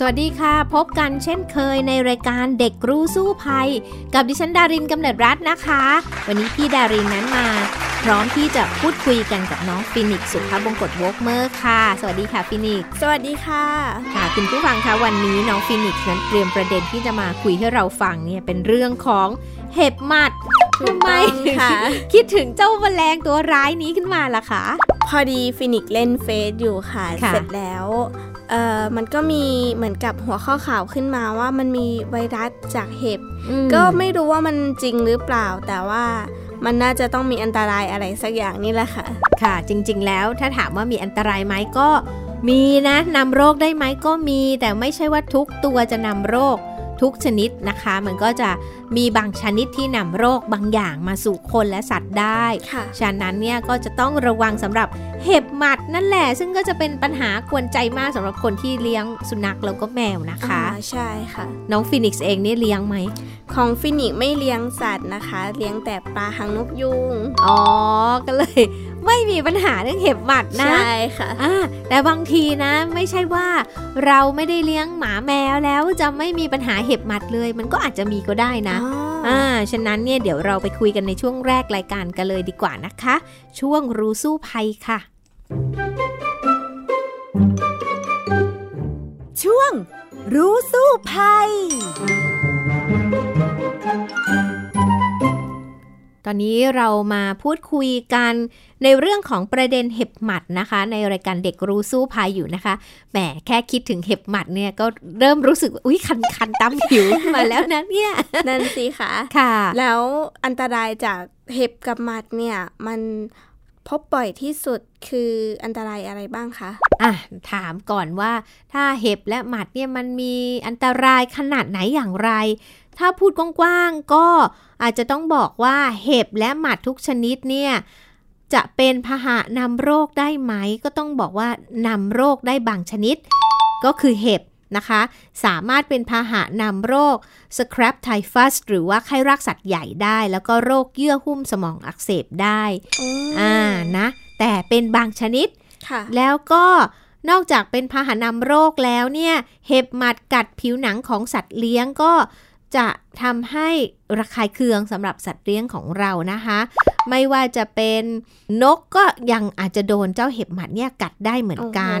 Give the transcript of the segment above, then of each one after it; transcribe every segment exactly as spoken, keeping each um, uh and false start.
สวัสดีค่ะพบกันเช่นเคยในรายการเด็กรู้สู้ภัยกับดิฉันดารินกำเนิดรัตน์นะคะวันนี้พี่ดารินนั้นมาพร้อมที่จะพูดคุยกันกับน้องฟินิกซ์สุภบงกตวอกเมอร์ค่ะสวัสดีค่ะฟินิกซ์สวัสดีค่ะค่ะคุณผู้ฟังคะวันนี้น้องฟินิกซ์นั้นเตรียมประเด็นที่จะมาคุยให้เราฟังเนี่ยเป็นเรื่องของเห็บหมัดทำไมค่ะคิดถึงเจ้าแมลงตัวร้ายนี้ขึ้นมาล่ะคะพอดีฟินิกซ์เล่นเฟซอยู่ค่ะเสร็จแล้วเอ่อมันก็มีเหมือนกับหัวข้อข่าวขึ้นมาว่ามันมีไวรัสจากเห็บก็ไม่รู้ว่ามันจริงหรือเปล่าแต่ว่ามันน่าจะต้องมีอันตรายอะไรสักอย่างนี่แหละค่ะค่ะจริงๆแล้วถ้าถามว่ามีอันตรายไหมก็มีนะนำโรคได้ไหมก็มีแต่ไม่ใช่ว่าทุกตัวจะนำโรคทุกชนิดนะคะมันก็จะมีบางชนิดที่นำโรคบางอย่างมาสู่คนและสัตว์ได้ฉะนั้นเนี่ยก็จะต้องระวังสำหรับเห็บหมัดนั่นแหละซึ่งก็จะเป็นปัญหากวนใจมากสำหรับคนที่เลี้ยงสุนัขแล้วก็แมวนะคะอ่าใช่ค่ะน้องฟีนิกซ์เองนี่เลี้ยงไหมของฟีนิกซ์ไม่เลี้ยงสัตว์นะคะเลี้ยงแต่ปลาหางนกยูงอ๋อก็เลยไม่มีปัญหาเรื่องเห็บหมัดนะใช่ค่ะอ่าแต่บางทีนะไม่ใช่ว่าเราไม่ได้เลี้ยงหมาแมวแล้วจะไม่มีปัญหาเห็บหมัดเลยมันก็อาจจะมีก็ได้นะอ่าฉะนั้นเนี่ยเดี๋ยวเราไปคุยกันในช่วงแรกรายการกันเลยดีกว่านะคะช่วงรู้สู้ภัยค่ะช่วงรู้สู้ภัยตอนนี้เรามาพูดคุยกันในเรื่องของประเด็นเห็บหมัดนะคะในรายการเด็กรู้สู้ภัยอยู่นะคะแหมแค่คิดถึงเห็บหมัดเนี่ยก็เริ่มรู้สึกอุ๊ยคันๆตามผิวมาแล้วนะเนี่ยนั่นสิค่ะค่ะแล้วอันตรายจากเห็บกับหมัดเนี่ยมันพบบ่อยที่สุดคืออันตรายอะไรบ้างคะอ่ะถามก่อนว่าถ้าเห็บและหมัดเนี่ยมันมีอันตรายขนาดไหนอย่างไรถ้าพูดกว้างๆก็อาจจะต้องบอกว่าเห็บและหมัดทุกชนิดเนี่ยจะเป็นพาหะนำโรคได้ไหมก็ต้องบอกว่านำโรคได้บางชนิดก็คือเห็บนะคะสามารถเป็นพาหะนำโรค Scrap Typhus หรือว่าไข้รากสัตว์ใหญ่ได้แล้วก็โรคเยื่อหุ้มสมองอักเสบได้อ่านะแต่เป็นบางชนิดแล้วก็นอกจากเป็นพาหะนำโรคแล้วเนี่ยเห็บหมัดกัดผิวหนังของสัตว์เลี้ยงก็จะทำให้ระคายเคืองสำหรับสัตว์เลี้ยงของเรานะคะไม่ว่าจะเป็นนกก็ยังอาจจะโดนเจ้าเห็บหมัดเนี่ยกัดได้เหมือนกัน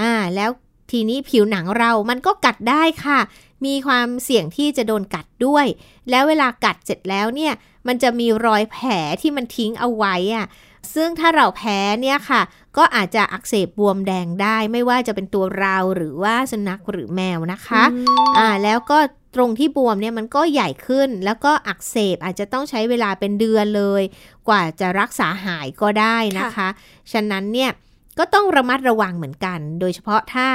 อ่าแล้วทีนี้ผิวหนังเรามันก็กัดได้ค่ะมีความเสี่ยงที่จะโดนกัดด้วยแล้วเวลากัดเสร็จแล้วเนี่ยมันจะมีรอยแผลที่มันทิ้งเอาไว้อ่ะซึ่งถ้าเราแพ้เนี่ยค่ะก็อาจจะอักเสบบวมแดงได้ไม่ว่าจะเป็นตัวเราหรือว่าสุนัขหรือแมวนะคะอ่าแล้วก็ตรงที่บวมเนี่ยมันก็ใหญ่ขึ้นแล้วก็อักเสบอาจจะต้องใช้เวลาเป็นเดือนเลยกว่าจะรักษาหายก็ได้นะคะฉะนั้นเนี่ยก็ต้องระมัดระวังเหมือนกันโดยเฉพาะถ้า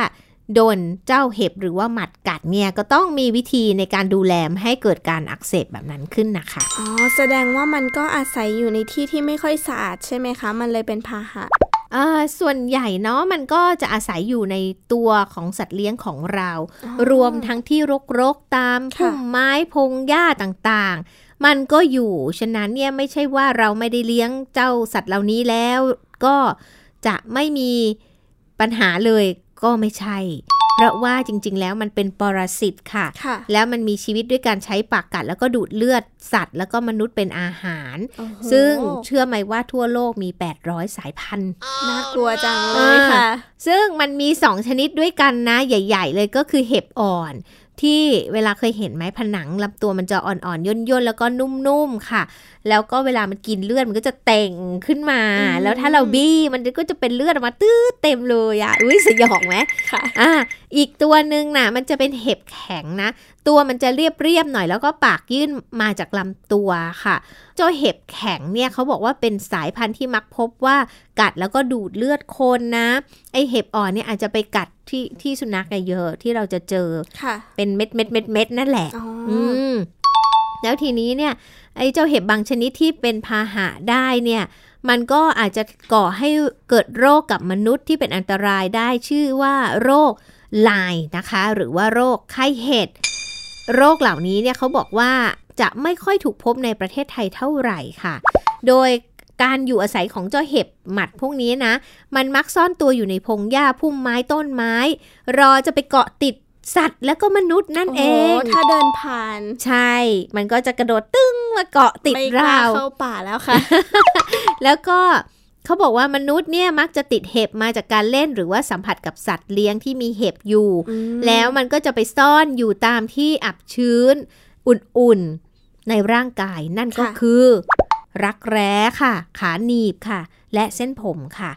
โดนเจ้าเห็บหรือว่าหมัดกัดเนี่ยก็ต้องมีวิธีในการดูแลให้เกิดการอักเสบแบบนั้นขึ้นนะคะอ๋อแสดงว่ามันก็อาศัยอยู่ในที่ที่ไม่ค่อยสะอาดใช่ไหมคะมันเลยเป็นพาหะอ่าส่วนใหญ่เนาะมันก็จะอาศัยอยู่ในตัวของสัตว์เลี้ยงของเรารวมทั้งที่รกๆตามพุ่มไม้พงหญ้าต่างๆมันก็อยู่ฉะนั้นเนี่ยไม่ใช่ว่าเราไม่ได้เลี้ยงเจ้าสัตว์เหล่านี้แล้วก็จะไม่มีปัญหาเลยก็ไม่ใช่เพราะว่าจริงๆแล้วมันเป็นปรสิตค่ะแล้วมันมีชีวิตด้วยการใช้ปากกัดแล้วก็ดูดเลือดสัตว์แล้วก็มนุษย์เป็นอาหารซึ่งเชื่อไหมว่าทั่วโลกมีแปดร้อยสายพันธุ์น่ากลัวจังเลยค่ะซึ่งมันมีสองชนิดด้วยกันนะใหญ่ๆเลยก็คือเห็บอ่อนที่เวลาเคยเห็นไหมผนังลำตัวมันจะอ่อนๆย่นๆแล้วก็นุ่มๆค่ะแล้วก็เวลามันกินเลือดมันก็จะเต่งขึ้นมาแล้วถ้าเราบี้มันก็จะเป็นเลือดออกมาตื้อเต็มเลยอ่ะอุ้ยสยองไหมค่ะอ่าอีกตัวนึงน่ะมันจะเป็นเห็บแข็งนะตัวมันจะเรียบๆหน่อยแล้วก็ปากยื่นมาจากลำตัวค่ะเจ้าเห็บแข็งเนี่ยเขาบอกว่าเป็นสายพันธุ์ที่มักพบว่ากัดแล้วก็ดูดเลือดคนนะไอเห็บอ่อนเนี่ยอาจจะไปกัดที่ที่สุนัขเยอะที่เราจะเจอเป็นเม็ดๆๆๆนั่นแหละอืม แล้วทีนี้เนี่ยไอ้เจ้าเห็บบางชนิดที่เป็นพาหะได้เนี่ยมันก็อาจจะก่อให้เกิดโรคกับมนุษย์ที่เป็นอันตรายได้ชื่อว่าโรคลายนะคะหรือว่าโรคไข้เห็ดโรคเหล่านี้เนี่ยเขาบอกว่าจะไม่ค่อยถูกพบในประเทศไทยเท่าไหร่ค่ะโดยการอยู่อาศัยของเจ้าเห็บหมัดพวกนี้นะมันมักซ่อนตัวอยู่ในพงหญ้าพุ่มไม้ต้นไม้รอจะไปเกาะติดสัตว์แล้วก็มนุษย์นั่นเองถ้าเดินผ่านใช่มันก็จะกระโดดตึ้งมาเกาะติดเราไม่กล้าเข้าป่าแล้วค่ะ แล้วก็เขาบอกว่ามนุษย์เนี่ยมักจะติดเห็บมาจากการเล่นหรือว่าสัมผัสกับสัตว์เลี้ยงที่มีเห็บอยู่แล้วมันก็จะไปซ่อนอยู่ตามที่อับชื้นอุ่นๆในร่างกายนั่นก็คือรักแร้ค่ะขาหนีบค่ะและเส้นผมค่ะ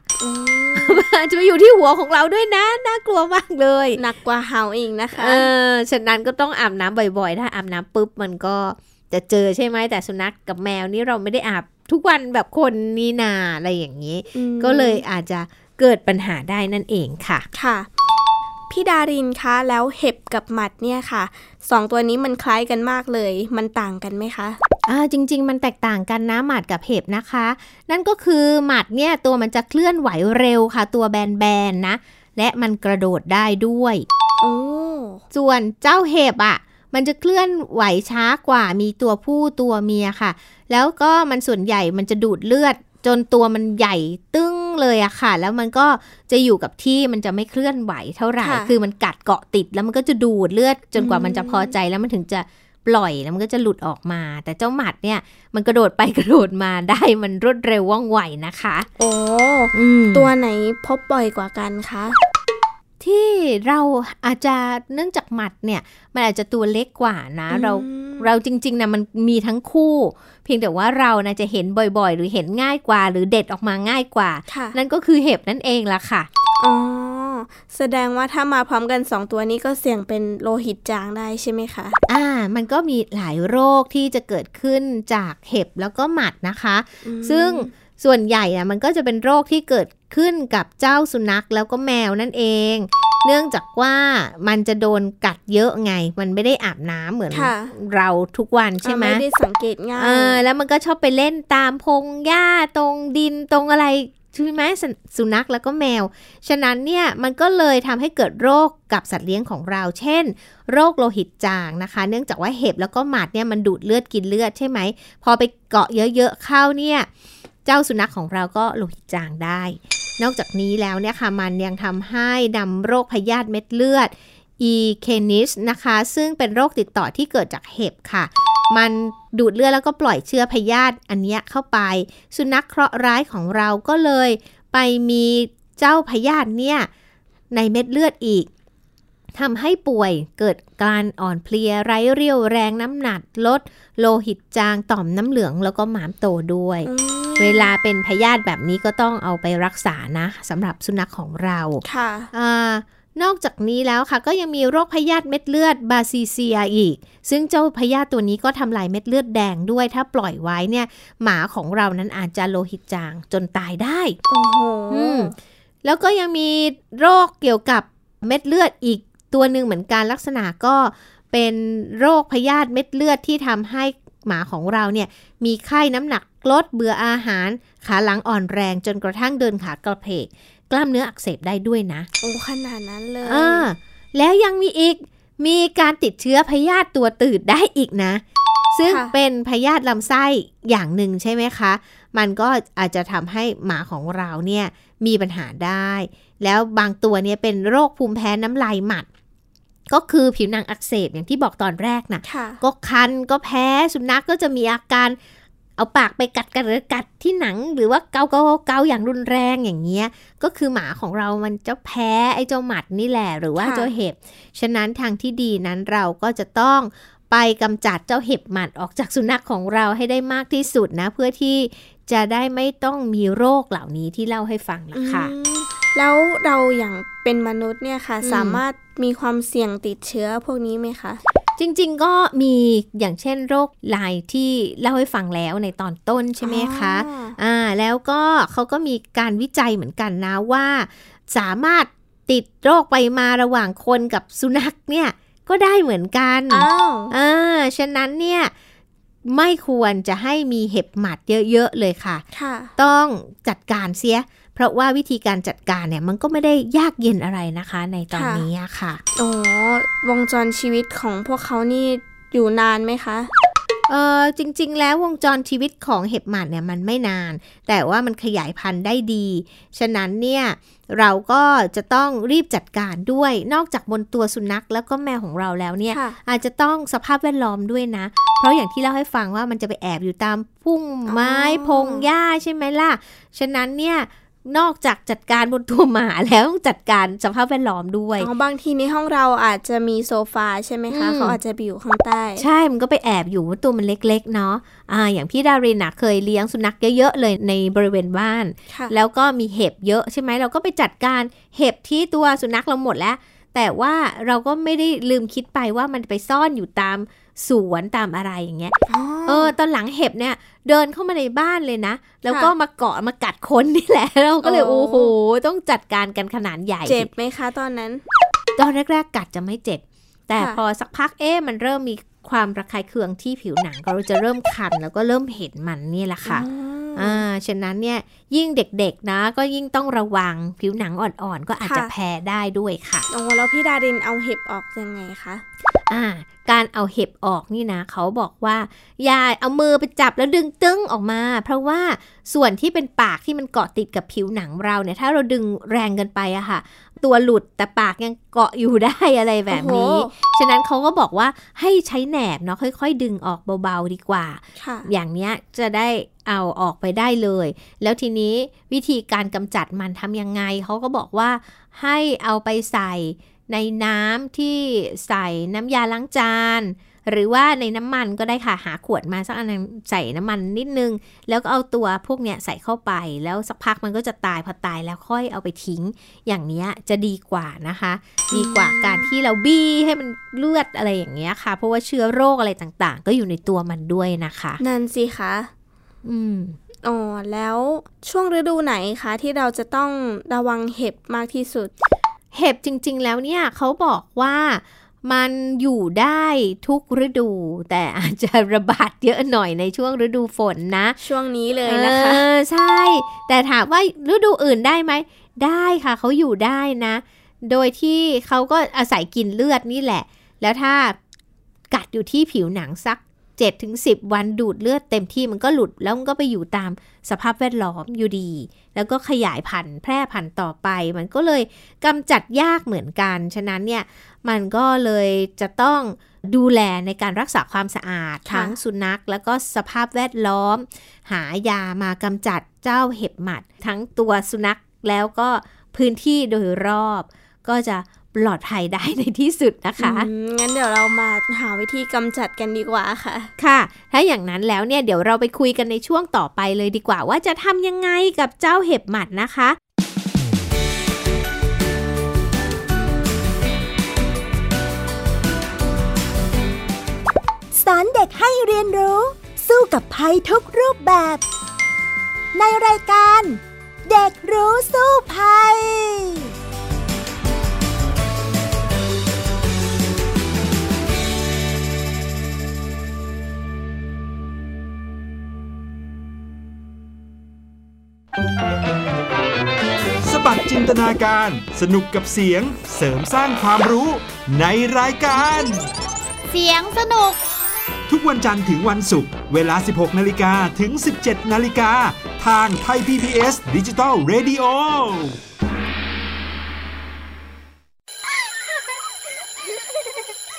จะมาอยู่ที่หัวของเราด้วยนะน่ากลัวมากเลยหนักกว่าเห่าอีกนะคะเออฉะนั้นก็ต้องอาบน้ำบ่อยๆถ้าอาบน้ำปุ๊บมันก็จะเจอใช่ไหมแต่สุนัข ก, กับแมวนี่เราไม่ได้อาบทุกวันแบบคนนี่นาอะไรอย่างนี้ก็เลยอาจจะเกิดปัญหาได้นั่นเองค่ะค่ะพี่ดารินคะแล้วเห็บกับหมัดเนี่ยค่ะสองตัวนี้มันคล้ายกันมากเลยมันต่างกันไหมคะอ่าจริงๆมันแตกต่างกันนะหมัดกับเห็บนะคะนั่นก็คือหมัดเนี่ยตัวมันจะเคลื่อนไหวเร็วค่ะตัวแบนๆนะและมันกระโดดได้ด้วยโอ้ส่วนเจ้าเห็บอ่ะมันจะเคลื่อนไหวช้ากว่ามีตัวผู้ตัวเมียค่ะแล้วก็มันส่วนใหญ่มันจะดูดเลือดจนตัวมันใหญ่ตึ้งเลยอะค่ะแล้วมันก็จะอยู่กับที่มันจะไม่เคลื่อนไหวเท่าไหร่คือมันกัดเกาะติดแล้วมันก็จะดูดเลือดจนกว่ามันจะพอใจแล้วมันถึงจะปล่อยแล้วมันก็จะหลุดออกมาแต่เจ้าหมัดเนี่ยมันกระโดดไปกระโดดมาได้มันรวดเร็วว่องไวนะคะโอ้ตัวไหนพบบ่อยกว่ากันคะที่เราอาจจะเนื่องจากหมัดเนี่ยมันอาจจะตัวเล็กกว่านะเราเราจริงๆนะมันมีทั้งคู่เพียงแต่ว่าเรานะจะเห็นบ่อยๆหรือเห็นง่ายกว่าหรือเด็ดออกมาง่ายกว่านั่นก็คือเห็บนั่นเองล่ะค่ะอ๋อแสดงว่าถ้ามาพร้อมกันสองตัวนี้ก็เสี่ยงเป็นโลหิตจางได้ใช่ไหมคะอ่ามันก็มีหลายโรคที่จะเกิดขึ้นจากเห็บแล้วก็หมัดนะคะซึ่งส่วนใหญ่นะมันก็จะเป็นโรคที่เกิดขึ้นกับเจ้าสุนัขแล้วก็แมวนั่นเองเนื่องจากว่ามันจะโดนกัดเยอะไงมันไม่ได้อาบน้ำเหมือนเราทุกวันใช่ไหมไม่ได้สังเกตง่ายเออแล้วมันก็ชอบไปเล่นตามพงหญ้าตรงดินตรงอะไรใช่ไหมสุนัขแล้วก็แมวฉะนั้นเนี่ยมันก็เลยทำให้เกิดโรคกับสัตว์เลี้ยงของเราเช่นโรคโลหิตจางนะคะเนื่องจากว่าเห็บแล้วก็หมัดเนี่ยมันดูดเลือดกินเลือดใช่ไหมพอไปเกาะเยอะๆเข้าเนี่ยเจ้าสุนัขของเราก็โลหิตจางได้นอกจากนี้แล้วเนี่ยค่ะมันยังทำให้นำโรคพยาธิเม็ดเลือดอีเคนิสนะคะซึ่งเป็นโรคติดต่อที่เกิดจากเห็บค่ะมันดูดเลือดแล้วก็ปล่อยเชื้อพยาธิอันนี้เข้าไปสุนัขเคราะห์ร้ายของเราก็เลยไปมีเจ้าพยาธิเนี่ยในเม็ดเลือดอีกทำให้ป่วยเกิดการอ่อนเพลียไร้เรี่ยวแรงน้ำหนักลดโลหิตจางต่อมน้ำเหลืองแล้วก็หมามโตด้วยเวลาเป็นพยาธิแบบนี้ก็ต้องเอาไปรักษานะสำหรับสุนัขของเราค่ะนอกจากนี้แล้วค่ะก็ยังมีโรคพยาธิเม็ดเลือดบาซิเซียอีกซึ่งเจ้าพยาธิตัวนี้ก็ทำลายเม็ดเลือดแดงด้วยถ้าปล่อยไว้เนี่ยหมาของเรานั้นอาจจะโลหิตจางจนตายได้โอ้โหแล้วก็ยังมีโรคเกี่ยวกับเม็ดเลือดอีกตัวหนึ่งเหมือนกันลักษณะก็เป็นโรคพยาธิเม็ดเลือดที่ทำให้หมาของเราเนี่ยมีไข้น้ำหนักลดเบื่ออาหารขาหลังอ่อนแรงจนกระทั่งเดินขากระเพกกล้ามเนื้ออักเสบได้ด้วยนะโอ้ขนาดนั้นเลยอ่าแล้วยังมีอีกมีการติดเชื้อพยาธิตัวตืดได้อีกนะซึ่งเป็นพยาธิลำไส้อย่างหนึ่งใช่ไหมคะมันก็อาจจะทำให้หมาของเราเนี่ยมีปัญหาได้แล้วบางตัวเนี่ยเป็นโรคภูมิแพ้น้ำลายหมัดก็คือผิวหนังอักเสบอย่างที่บอกตอนแรกนะก็คันก็แพ้สุนัข ก, ก็จะมีอาการเอาปากไปกัดกัดกัดที่หนังหรือว่าเกาเกาเกาอย่างรุนแรงอย่างเงี้ยก็คือหมาของเรามันจะแพ้ไอ้เจ้าหมัดนี่แหละหรือว่าเจ้าเห็บฉะนั้นทางที่ดีนั้นเราก็จะต้องไปกำจัดเจ้าเห็บหมัดออกจากสุนัขของเราให้ได้มากที่สุดนะเพื่อที่จะได้ไม่ต้องมีโรคเหล่านี้ที่เล่าให้ฟังนะคะแล้วเราอย่างเป็นมนุษย์เนี่ยค่ะสามารถมีความเสี่ยงติดเชื้อพวกนี้ไหมคะจริงๆก็มีอย่างเช่นโรคลายที่เล่าให้ฟังแล้วในตอนต้นใช่ไหมคะอ่าแล้วก็เขาก็มีการวิจัยเหมือนกันนะว่าสามารถติดโรคไปมาระหว่างคนกับสุนัขเนี่ยก็ได้เหมือนกันอ้าวอ่าฉะนั้นเนี่ย ไม่ควรจะให้มีเห็บหมัดเยอะๆเลยค่ะค่ะต้องจัดการเสียเพราะว่าวิธีการจัดการเนี่ยมันก็ไม่ได้ยากเย็นอะไรนะคะในตอนนี้ค่ะโอ้วงจรชีวิตของพวกเขานี่อยู่นานไหมคะเออจริงๆแล้ววงจรชีวิตของเห็บหมัดเนี่ยมันไม่นานแต่ว่ามันขยายพันธุ์ได้ดีฉะนั้นเนี่ยเราก็จะต้องรีบจัดการด้วยนอกจากบนตัวสุนัขแล้วก็แมวของเราแล้วเนี่ยอาจจะต้องสภาพแวดล้อมด้วยนะเพราะอย่างที่เล่าให้ฟังว่ามันจะไปแอบอยู่ตามพุ่มไม้พงหญ้าใช่ไหมล่ะฉะนั้นเนี่ยนอกจากจัดการบนตัวหมาแล้วต้องจัดการสภาพแวดล้อมด้วยอ๋อบางทีในห้องเราอาจจะมีโซฟาใช่ไหมคะเขาอาจจะไปอยู่ข้างใต้ใช่มันก็ไปแอบอยู่ตัวมันเล็กๆเนาะอ่าอย่างพี่ดารินเคยเลี้ยงสุนัขเยอะๆเลยในบริเวณบ้านแล้วก็มีเห็บเยอะใช่ไหมเราก็ไปจัดการเห็บที่ตัวสุนัขเราหมดแล้วแต่ว่าเราก็ไม่ได้ลืมคิดไปว่ามันไปซ่อนอยู่ตามสวนตามอะไรอย่างเงี้ยเออตอนหลังเห็บเนี่ยเดินเข้ามาในบ้านเลยนะแล้วก็มาเกาะมากัดคนนี่แหละเราก็เลยโอ้โหต้องจัดการกันขนาดใหญ่เจ็บไหมคะตอนนั้นตอนแรกๆกัดจะไม่เจ็บแต่พอสักพักเอ๊ะมันเริ่มมีความระคายเคืองที่ผิวหนังก็จะเริ่มคันแล้วก็เริ่มเห็นมันนี่แหละค่ะอ่าฉะนั้นเนี่ยยิ่งเด็กๆนะก็ยิ่งต้องระวังผิวหนังอ่อนๆก็อาจจะแพ้ได้ด้วยค่ะโอ้แล้วพี่ดารินเอาเห็บออกยังไงคะอ่าการเอาเห็บออกนี่นะเขาบอกว่าอย่าเอามือไปจับแล้วดึงตึ้งออกมาเพราะว่าส่วนที่เป็นปากที่มันเกาะติดกับผิวหนังเราเนี่ยถ้าเราดึงแรงเกินไปอะค่ะตัวหลุดแต่ปากยังเกาะอยู่ได้อะไรแบบนี้ฉะนั้นเขาก็บอกว่าให้ใช้แหนบเนาะค่อยๆดึงออกเบาๆดีกว่าอย่างเนี้ยจะได้เอาออกไปได้เลยแล้วทีนี้วิธีการกำจัดมันทำยังไงเขาก็บอกว่าให้เอาไปใส่ในน้ำที่ใส่น้ำยาล้างจานหรือว่าในน้ำมันก็ได้ค่ะหาขวดมาสักอันใส่น้ำมันนิดนึงแล้วก็เอาตัวพวกเนี้ยใส่เข้าไปแล้วสักพักมันก็จะตายพอตายแล้วค่อยเอาไปทิ้งอย่างเนี้ยจะดีกว่านะคะดีกว่าการที่เราบี้ให้มันเลือดอะไรอย่างเงี้ยค่ะเพราะว่าเชื้อโรคอะไรต่างๆก็อยู่ในตัวมันด้วยนะคะนั่นสิคะอืมอ๋อแล้วช่วงฤดูไหนคะที่เราจะต้องระวังเห็บมากที่สุดเห็บจริงๆแล้วเนี่ยเขาบอกว่ามันอยู่ได้ทุกฤดูแต่อาจจะระบาดเยอะหน่อยในช่วงฤดูฝนนะช่วงนี้เลยนะคะใช่แต่ถามว่าฤดูอื่นได้ไหมได้ค่ะเขาอยู่ได้นะโดยที่เขาก็อาศัยกินเลือดนี่แหละแล้วถ้ากัดอยู่ที่ผิวหนังสัก เจ็ดถึงสิบ วันดูดเลือดเต็มที่มันก็หลุดแล้วมันก็ไปอยู่ตามสภาพแวดล้อมอยู่ดีแล้วก็ขยายพันธุ์แพร่พันธุ์ต่อไปมันก็เลยกำจัดยากเหมือนกันฉะนั้นเนี่ยมันก็เลยจะต้องดูแลในการรักษาความสะอาดทั้งสุนัขแล้วก็สภาพแวดล้อมหายามากำจัดเจ้าเห็บหมัดทั้งตัวสุนัขแล้วก็พื้นที่โดยรอบก็จะปลอดภัยได้ในที่สุดนะคะงั้นเดี๋ยวเรามาหาวิธีกำจัดกันดีกว่าค่ะค่ะถ้าอย่างนั้นแล้วเนี่ยเดี๋ยวเราไปคุยกันในช่วงต่อไปเลยดีกว่าว่าจะทำยังไงกับเจ้าเห็บหมัดนะคะสอนเด็กให้เรียนรู้สู้กับภัยทุกรูปแบบในรายการเด็กรู้สู้ภัยสบัดจินตนาการสนุกกับเสียงเสริมสร้างความรู้ในรายการเสียงสนุกทุกวันจันทร์ถึงวันศุกร์เวลา สิบหกนาฬิกา ถึง สิบเจ็ดนาฬิกา ทางไทย พี บี เอส Digital Radio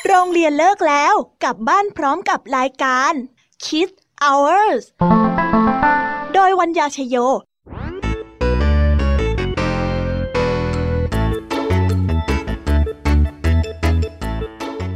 โรงเรียนเลิกแล้วกลับบ้านพร้อมกับรายการ Kids Hours โดยวัญญาชโย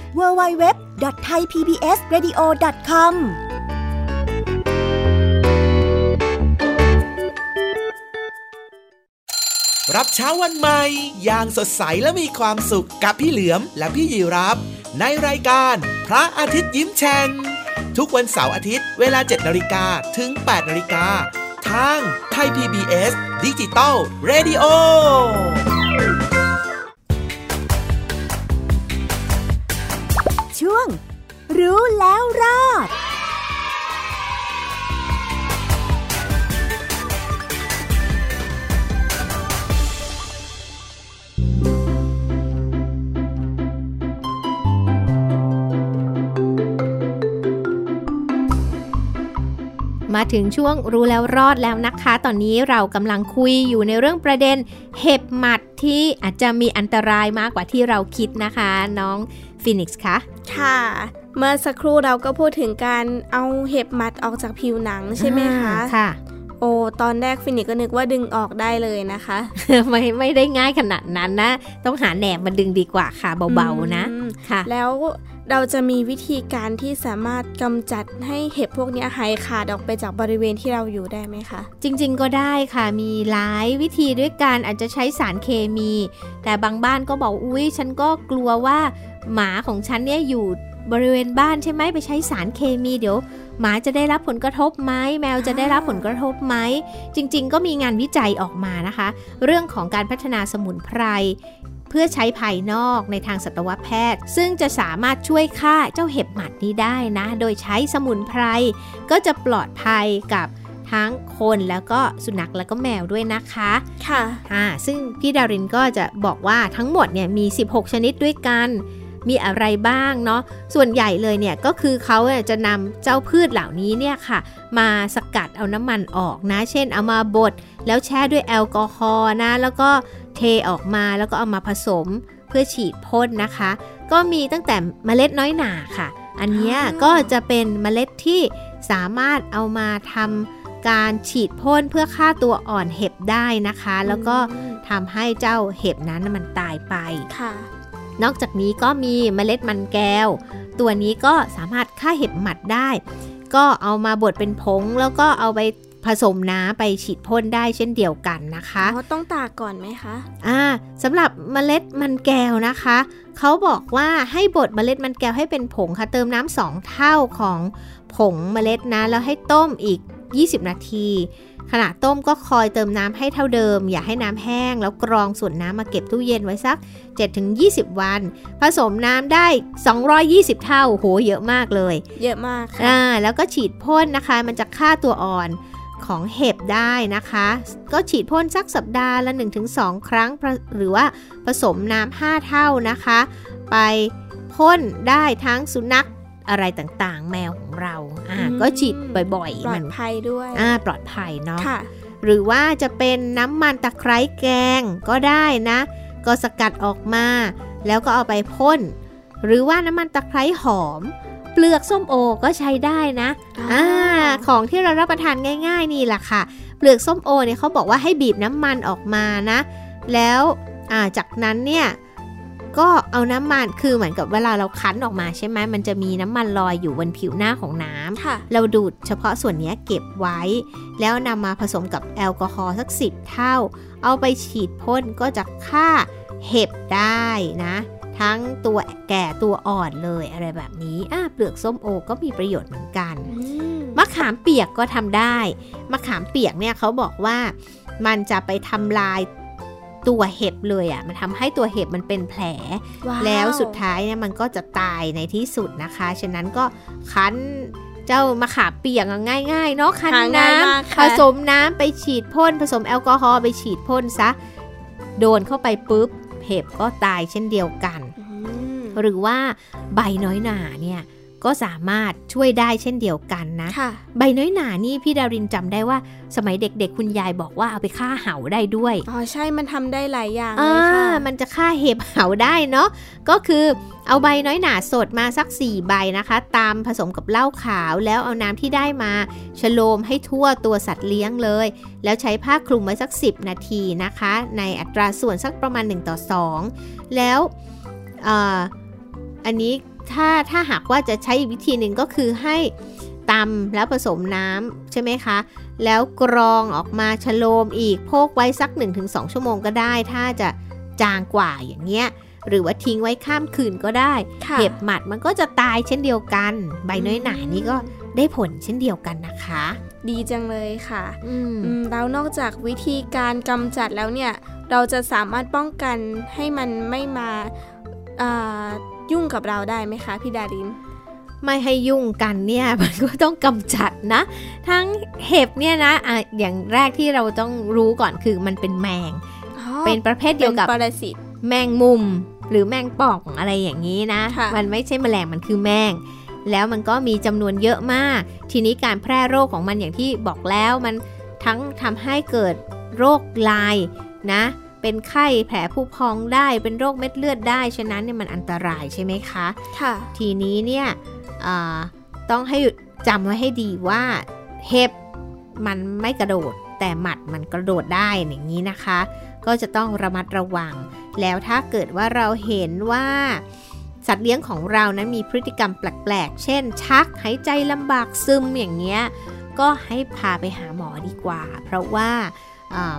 ดับเบิลยู ดับเบิลยู ดับเบิลยู ดอท ไทย พี บี เอส เรดิโอ ดอท คอม รับเช้าวันใหม่อย่างสดใสและมีความสุขกับพี่เหลือมและพี่ยีรับในรายการพระอาทิตย์ยิ้มแฉ่งทุกวันเสาร์อาทิตย์เวลา เจ็ดนาฬิกา นถึง แปดนาฬิกา นทางไทย พี บี เอส Digital Radioช่วงรู้แล้วรอดมาถึงช่วงรู้แล้วรอดแล้วนะคะตอนนี้เรากำลังคุยอยู่ในเรื่องประเด็นเห็บหมัดที่อาจจะมีอันตรายมากกว่าที่เราคิดนะคะน้องฟีนิกซ์คะค่ะเมื่อสักครู่เราก็พูดถึงการเอาเห็บหมัดออกจากผิวหนังใช่ไหมคะค่ะโอ้ตอนแรกฟินิกก็นึกว่าดึงออกได้เลยนะคะไม่ไม่ได้ง่ายขนาดนั้นนะต้องหาแหนบมาดึงดีกว่าค่ะเบาๆนะค่ะแล้วเราจะมีวิธีการที่สามารถกำจัดให้เห็บพวกนี้หายขาดออกไปจากบริเวณที่เราอยู่ได้ไหมคะจริงๆก็ได้ค่ะมีหลายวิธีด้วยกันอาจจะใช้สารเคมีแต่บางบ้านก็บอกอุ๊ยฉันก็กลัวว่าหมาของฉันเนี่ยอยู่บริเวณบ้านใช่ไหมไปใช้สารเคมีเดี๋ยวหมาจะได้รับผลกระทบไหมแมวจะได้รับผลกระทบไหมจริงๆก็มีงานวิจัยออกมานะคะเรื่องของการพัฒนาสมุนไพรเพื่อใช้ภายนอกในทางสัตวแพทย์ซึ่งจะสามารถช่วยฆ่าเจ้าเห็บหมัดนี้ได้นะโดยใช้สมุนไพรก็จะปลอดภัยกับทั้งคนแล้วก็สุนัขแล้วก็แมวด้วยนะคะค่ะอ่าซึ่งพี่ดารินก็จะบอกว่าทั้งหมดเนี่ยมีสิบหกชนิดด้วยกันมีอะไรบ้างเนาะส่วนใหญ่เลยเนี่ยก็คือเขาจะนำเจ้าพืชเหล่านี้เนี่ยค่ะมาสกัดเอาน้ำมันออกนะเช่นเอามาบดแล้วแช่ด้วยแอลกอฮอล์นะแล้วก็เทออกมาแล้วก็เอามาผสมเพื่อฉีดพ่นนะคะก็มีตั้งแต่เมล็ดน้อยหนาค่ะอันนี้ก็จะเป็นเมล็ดที่สามารถเอามาทำการฉีดพ่นเพื่อฆ่าตัวอ่อนเห็บได้นะคะแล้วก็ทำให้เจ้าเห็บนั้นมันตายไปค่ะนอกจากนี้ก็มีเมล็ดมันแก้วตัวนี้ก็สามารถฆ่าเห็บหมัดได้ก็เอามาบดเป็นผงแล้วก็เอาไปผสมน้ำไปฉีดพ่นได้เช่นเดียวกันนะคะต้องตากก่อนไหมคะอ่าสำหรับเมล็ดมันแก้วนะคะเขาบอกว่าให้บดเมล็ดมันแก้วให้เป็นผงค่ะเติมน้ำสองเท่าของผงเมล็ดนะแล้วให้ต้มอีกยี่สิบนาทีขณะต้มก็คอยเติมน้ำให้เท่าเดิมอย่าให้น้ำแห้งแล้วกรองส่วนน้ำมาเก็บตู้เย็นไว้สัก เจ็ดถึงยี่สิบ วันผสมน้ำได้สองร้อยยี่สิบเท่าโหเยอะมากเลยเยอะมากค่ะอ่าแล้วก็ฉีดพ่นนะคะมันจะฆ่าตัวอ่อนของเห็บได้นะคะก็ฉีดพ่นสักสัปดาห์ละ หนึ่งถึงสอง ครั้งหรือว่าผสมน้ำห้าเท่านะคะไปพ่นได้ทั้งสุนัขอะไรต่างๆแมวของเราอ่าก็ฉีดบ่อยๆปลอดภัยด้วยอ่าปลอดภัยเนาะหรือว่าจะเป็นน้ำมันตะไคร้แกงก็ได้นะก็สกัดออกมาแล้วก็เอาไปพ่นหรือว่าน้ำมันตะไคร้หอมเปลือกส้มโอก็ใช้ได้นะอ่าของที่เรารับประทานง่ายๆนี่แหละค่ะเปลือกส้มโอเนี่ยเขาบอกว่าให้บีบน้ำมันออกมานะแล้วอ่าจากนั้นเนี่ยก็เอาน้ำมันคือเหมือนกับเวลาเราคั้นออกมาใช่ไหมมันจะมีน้ำมันลอยอยู่บนผิวหน้าของน้ำเราดูดเฉพาะส่วนนี้เก็บไว้แล้วนำมาผสมกับแอลกอฮอล์สักสิบเท่าเอาไปฉีดพ่นก็จะฆ่าเห็บได้นะทั้งตัวแก่ตัวอ่อนเลยอะไรแบบนี้อ่ะเปลือกส้มโอก็มีประโยชน์เหมือนกันมะขามเปียกก็ทำได้มะขามเปียกเนี่ยเขาบอกว่ามันจะไปทำลายตัวเห็บเลยอ่ะมันทำให้ตัวเห็บมันเป็นแผล wow. แล้วสุดท้ายเนี่ยมันก็จะตายในที่สุดนะคะฉะนั้นก็คั้นเจ้ามะขามเปียกง่ายๆเนาะคั้นน้ำผสมน้ำไปฉีดพ่นผสมแอลกอฮอล์ไปฉีดพ่นซะโดนเข้าไปปุ๊บเห็บก็ตายเช่นเดียวกัน hmm. หรือว่าใบน้อยหนาเนี่ยก็สามารถช่วยได้เช่นเดียวกันนะใบน้อยหนานี่พี่ดารินจำได้ว่าสมัยเด็กๆคุณยายบอกว่าเอาไปฆ่าเห่าได้ด้วยอ๋อใช่มันทำได้หลายอย่างเลยค่ะมันจะฆ่าเห็บเห่าได้เนาะก็คือเอาใบน้อยหนาสดมาสักสี่ใบนะคะตามผสมกับเหล้าขาวแล้วเอาน้ำที่ได้มาชโลมให้ทั่วตัวสัตว์เลี้ยงเลยแล้วใช้ผ้าคลุมไว้สักสิบนาทีนะคะในอัตราส่วนสักประมาณหนึ่งต่อสองแล้วเอ่ออันนี้ถ้าถ้าหากว่าจะใช้วิธีหนึ่งก็คือให้ตำแล้วผสมน้ำใช่ไหมคะ แล้วกรองออกมาชโลมอีกโพกไว้สัก หนึ่งถึงสอง ชั่วโมงก็ได้ถ้าจะจางกว่าอย่างเงี้ยหรือว่าทิ้งไว้ข้ามคืนก็ได้เห็บหมัดมันก็จะตายเช่นเดียวกันใบน้อยหน่านี่ก็ได้ผลเช่นเดียวกันนะคะดีจังเลยค่ะแล้วนอกจากวิธีการกำจัดแล้วเนี่ยเราจะสามารถป้องกันให้มันไม่มายุ่งกับเราได้ไหมคะพี่ดารินไม่ให้ยุ่งกันเนี่ยมันก็ต้องกำจัดนะทั้งเห็บเนี่ยนะ อ, อย่างแรกที่เราต้องรู้ก่อนคือมันเป็นแมงเป็นประเภทเดียวกับปรสิตแมงมุมหรือแมงป่องอะไรอย่างนี้นะมันไม่ใช่แมลงมันคือแมงแล้วมันก็มีจำนวนเยอะมากทีนี้การแพร่โรคของมันอย่างที่บอกแล้วมันทั้งทำให้เกิดโรคลายนะเป็นไข้แผลผู้พองได้เป็นโรคเม็ดเลือดได้ฉะนั้นเนี่ยมันอันตรายใช่ไหมคะค่ะทีนี้เนี่ยต้องให้จำไว้ให้ดีว่าเห็บมันไม่กระโดดแต่หมัดมันกระโดดได้อย่างนี้นะคะก็จะต้องระมัดระวังแล้วถ้าเกิดว่าเราเห็นว่าสัตว์เลี้ยงของเรานั้นมีพฤติกรรมแปลกๆเช่นชักหายใจลำบากซึมอย่างเงี้ยก็ให้พาไปหาหมอดีกว่าเพราะว่า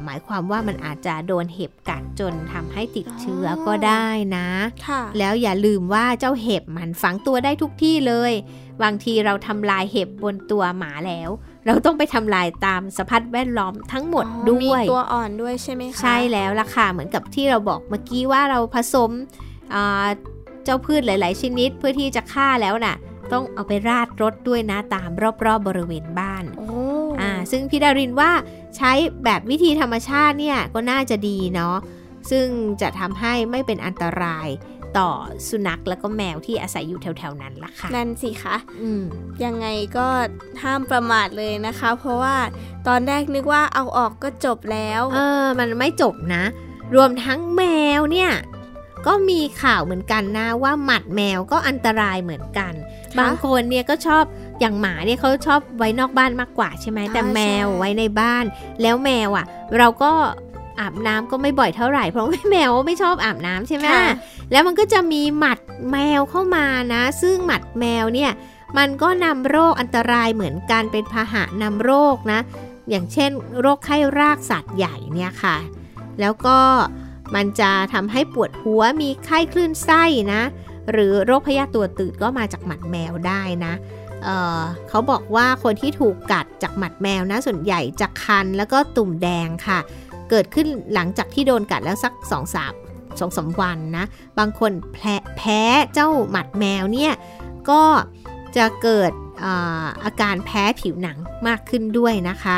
หมายความว่ามันอาจจะโดนเห็บกัดจนทำให้ติดเชื้อก็ได้นะแล้วอย่าลืมว่าเจ้าเห็บมันฝังตัวได้ทุกที่เลยบางทีเราทำลายเห็บบนตัวหมาแล้วเราต้องไปทำลายตามสภาพแวดล้อมทั้งหมดด้วยมีตัวอ่อนด้วยใช่ไหมคะใช่แล้วล่ะค่ะเหมือนกับที่เราบอกเมื่อกี้ว่าเราผสมเจ้าพืชหลายๆชนิดเพื่อที่จะฆ่าแล้วน่ะต้องเอาไปราดรถด้วยนะตามรอบๆ บ, บริเวณบ้านอ่าซึ่งพี่ดารินว่าใช้แบบวิธีธรรมชาติเนี่ยก็น่าจะดีเนาะซึ่งจะทำให้ไม่เป็นอันตรายต่อสุนัขแล้วก็แมวที่อาศัยอยู่แถวๆนั้นล่ะค่ะนั่นสิคะอืมยังไงก็ห้ามประมาทเลยนะคะเพราะว่าตอนแรกนึกว่าเอาออกก็จบแล้วเออมันไม่จบนะรวมทั้งแมวเนี่ยก็มีข่าวเหมือนกันนะว่าหมัดแมวก็อันตรายเหมือนกันบางคนเนี่ยก็ชอบอย่างหมาเนี่ยเขาชอบไว้นอกบ้านมากกว่าใช่ไหมแต่แมวไว้ในบ้านแล้วแมวอ่ะเราก็อาบน้ำก็ไม่บ่อยเท่าไหร่เพราะแมวไม่ชอบอาบน้ำใช่ไหมแล้วมันก็จะมีหมัดแมวเข้ามานะซึ่งหมัดแมวเนี่ยมันก็นำโรคอันตรายเหมือนกันเป็นพาหะนำโรคนะอย่างเช่นโรคไข้รากสัตว์ใหญ่เนี่ยค่ะแล้วก็มันจะทำให้ปวดหัวมีไข้คลื่นไส้นะหรือโรคพยาธิตัวตืดก็มาจากหมัดแมวได้นะเอ่อเขาบอกว่าคนที่ถูกกัดจากหมัดแมวนะส่วนใหญ่จะคันแล้วก็ตุ่มแดงค่ะเกิดขึ้นหลังจากที่โดนกัดแล้วสัก สองถึงสาม วันนะบางคนแพ้แพ้เจ้าหมัดแมวเนี่ยก็จะเกิด เอ่อ อาการแพ้ผิวหนังมากขึ้นด้วยนะคะ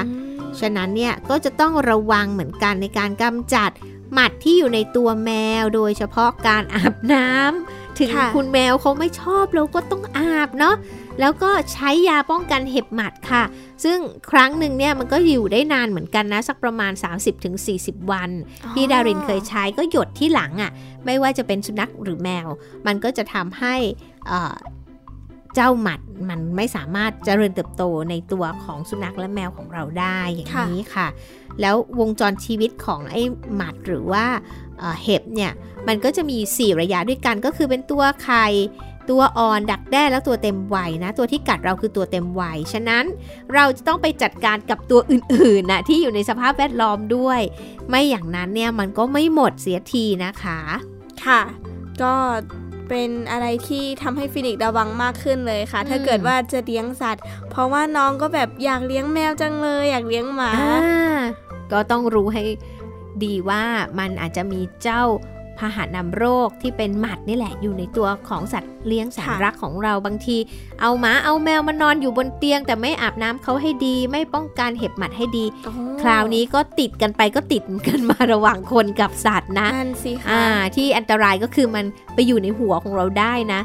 ฉะนั้นเนี่ยก็จะต้องระวังเหมือนกันในการกำจัดหมัดที่อยู่ในตัวแมวโดยเฉพาะการอาบน้ำถึงคุณแมวเขาไม่ชอบเราก็ต้องอาบเนาะแล้วก็ใช้ยาป้องกันเห็บหมัดค่ะซึ่งครั้งหนึ่งเนี่ยมันก็อยู่ได้นานเหมือนกันนะสักประมาณ สามสิบถึงสี่สิบ วันพี่ดารินเคยใช้ก็หยดที่หลังอ่ะไม่ว่าจะเป็นสุนัขหรือแมวมันก็จะทำให้เจ้าหมัดมันไม่สามารถเจริญเติบโตในตัวของสุนัขและแมวของเราได้อย่างนี้ค่ะแล้ววงจรชีวิตของไอ้หมัดหรือว่าเห็บเนี่ยมันก็จะมีสี่ระยะด้วยกันก็คือเป็นตัวไข่ตัวอ่อนดักแด้แล้วตัวเต็มวัยนะตัวที่กัดเราคือตัวเต็มวัยฉะนั้นเราจะต้องไปจัดการกับตัวอื่นๆนะที่อยู่ในสภาพแวดล้อมด้วยไม่อย่างนั้นเนี่ยมันก็ไม่หมดเสียทีนะคะค่ะก็เป็นอะไรที่ทำให้ฟินิกระวังมากขึ้นเลยค่ะถ้าเกิดว่าจะเลี้ยงสัตว์เพราะว่าน้องก็แบบอยากเลี้ยงแมวจังเลยอยากเลี้ยงหมาก็ต้องรู้ให้ดีว่ามันอาจจะมีเจ้าพาหะนำโรคที่เป็นหมัดนี่แหละอยู่ในตัวของสัตว์เลี้ยงแสนรักของเราบางทีเอาหมาเอาแมวมานอนอยู่บนเตียงแต่ไม่อาบน้ำเขาให้ดีไม่ป้องกันเห็บหมัดให้ดีคราวนี้ก็ติดกันไปก็ติดกันมาระหว่างคนกับสัตว์นะนั่นสิค่ะที่อันตรายก็คือมันไปอยู่ในหัวของเราได้นะ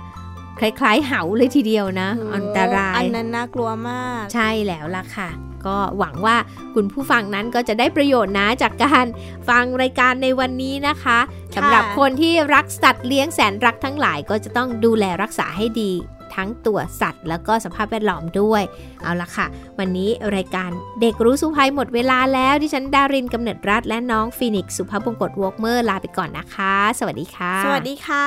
คล้ายๆเห่าเลยทีเดียวนะ อ, อันตรายอันนั้นน่ากลัวมากใช่แล้วล่ะค่ะก็หวังว่าคุณผู้ฟังนั้นก็จะได้ประโยชน์นะจากการฟังรายการในวันนี้นะคะสำหรับคนที่รักสัตว์เลี้ยงแสนรักทั้งหลายก็จะต้องดูแลรักษาให้ดีทั้งตัวสัตว์แล้วก็สภาพแวดล้อมด้วยเอาล่ะค่ะวันนี้รายการเด็กรู้สู้ภัยหมดเวลาแล้วดิฉันดารินกำเนิดรัตน์และน้องฟีนิกซ์สุภาพบงกตวอล์กเมอร์ลาไปก่อนนะคะสวัสดีค่ะสวัสดีค่ะ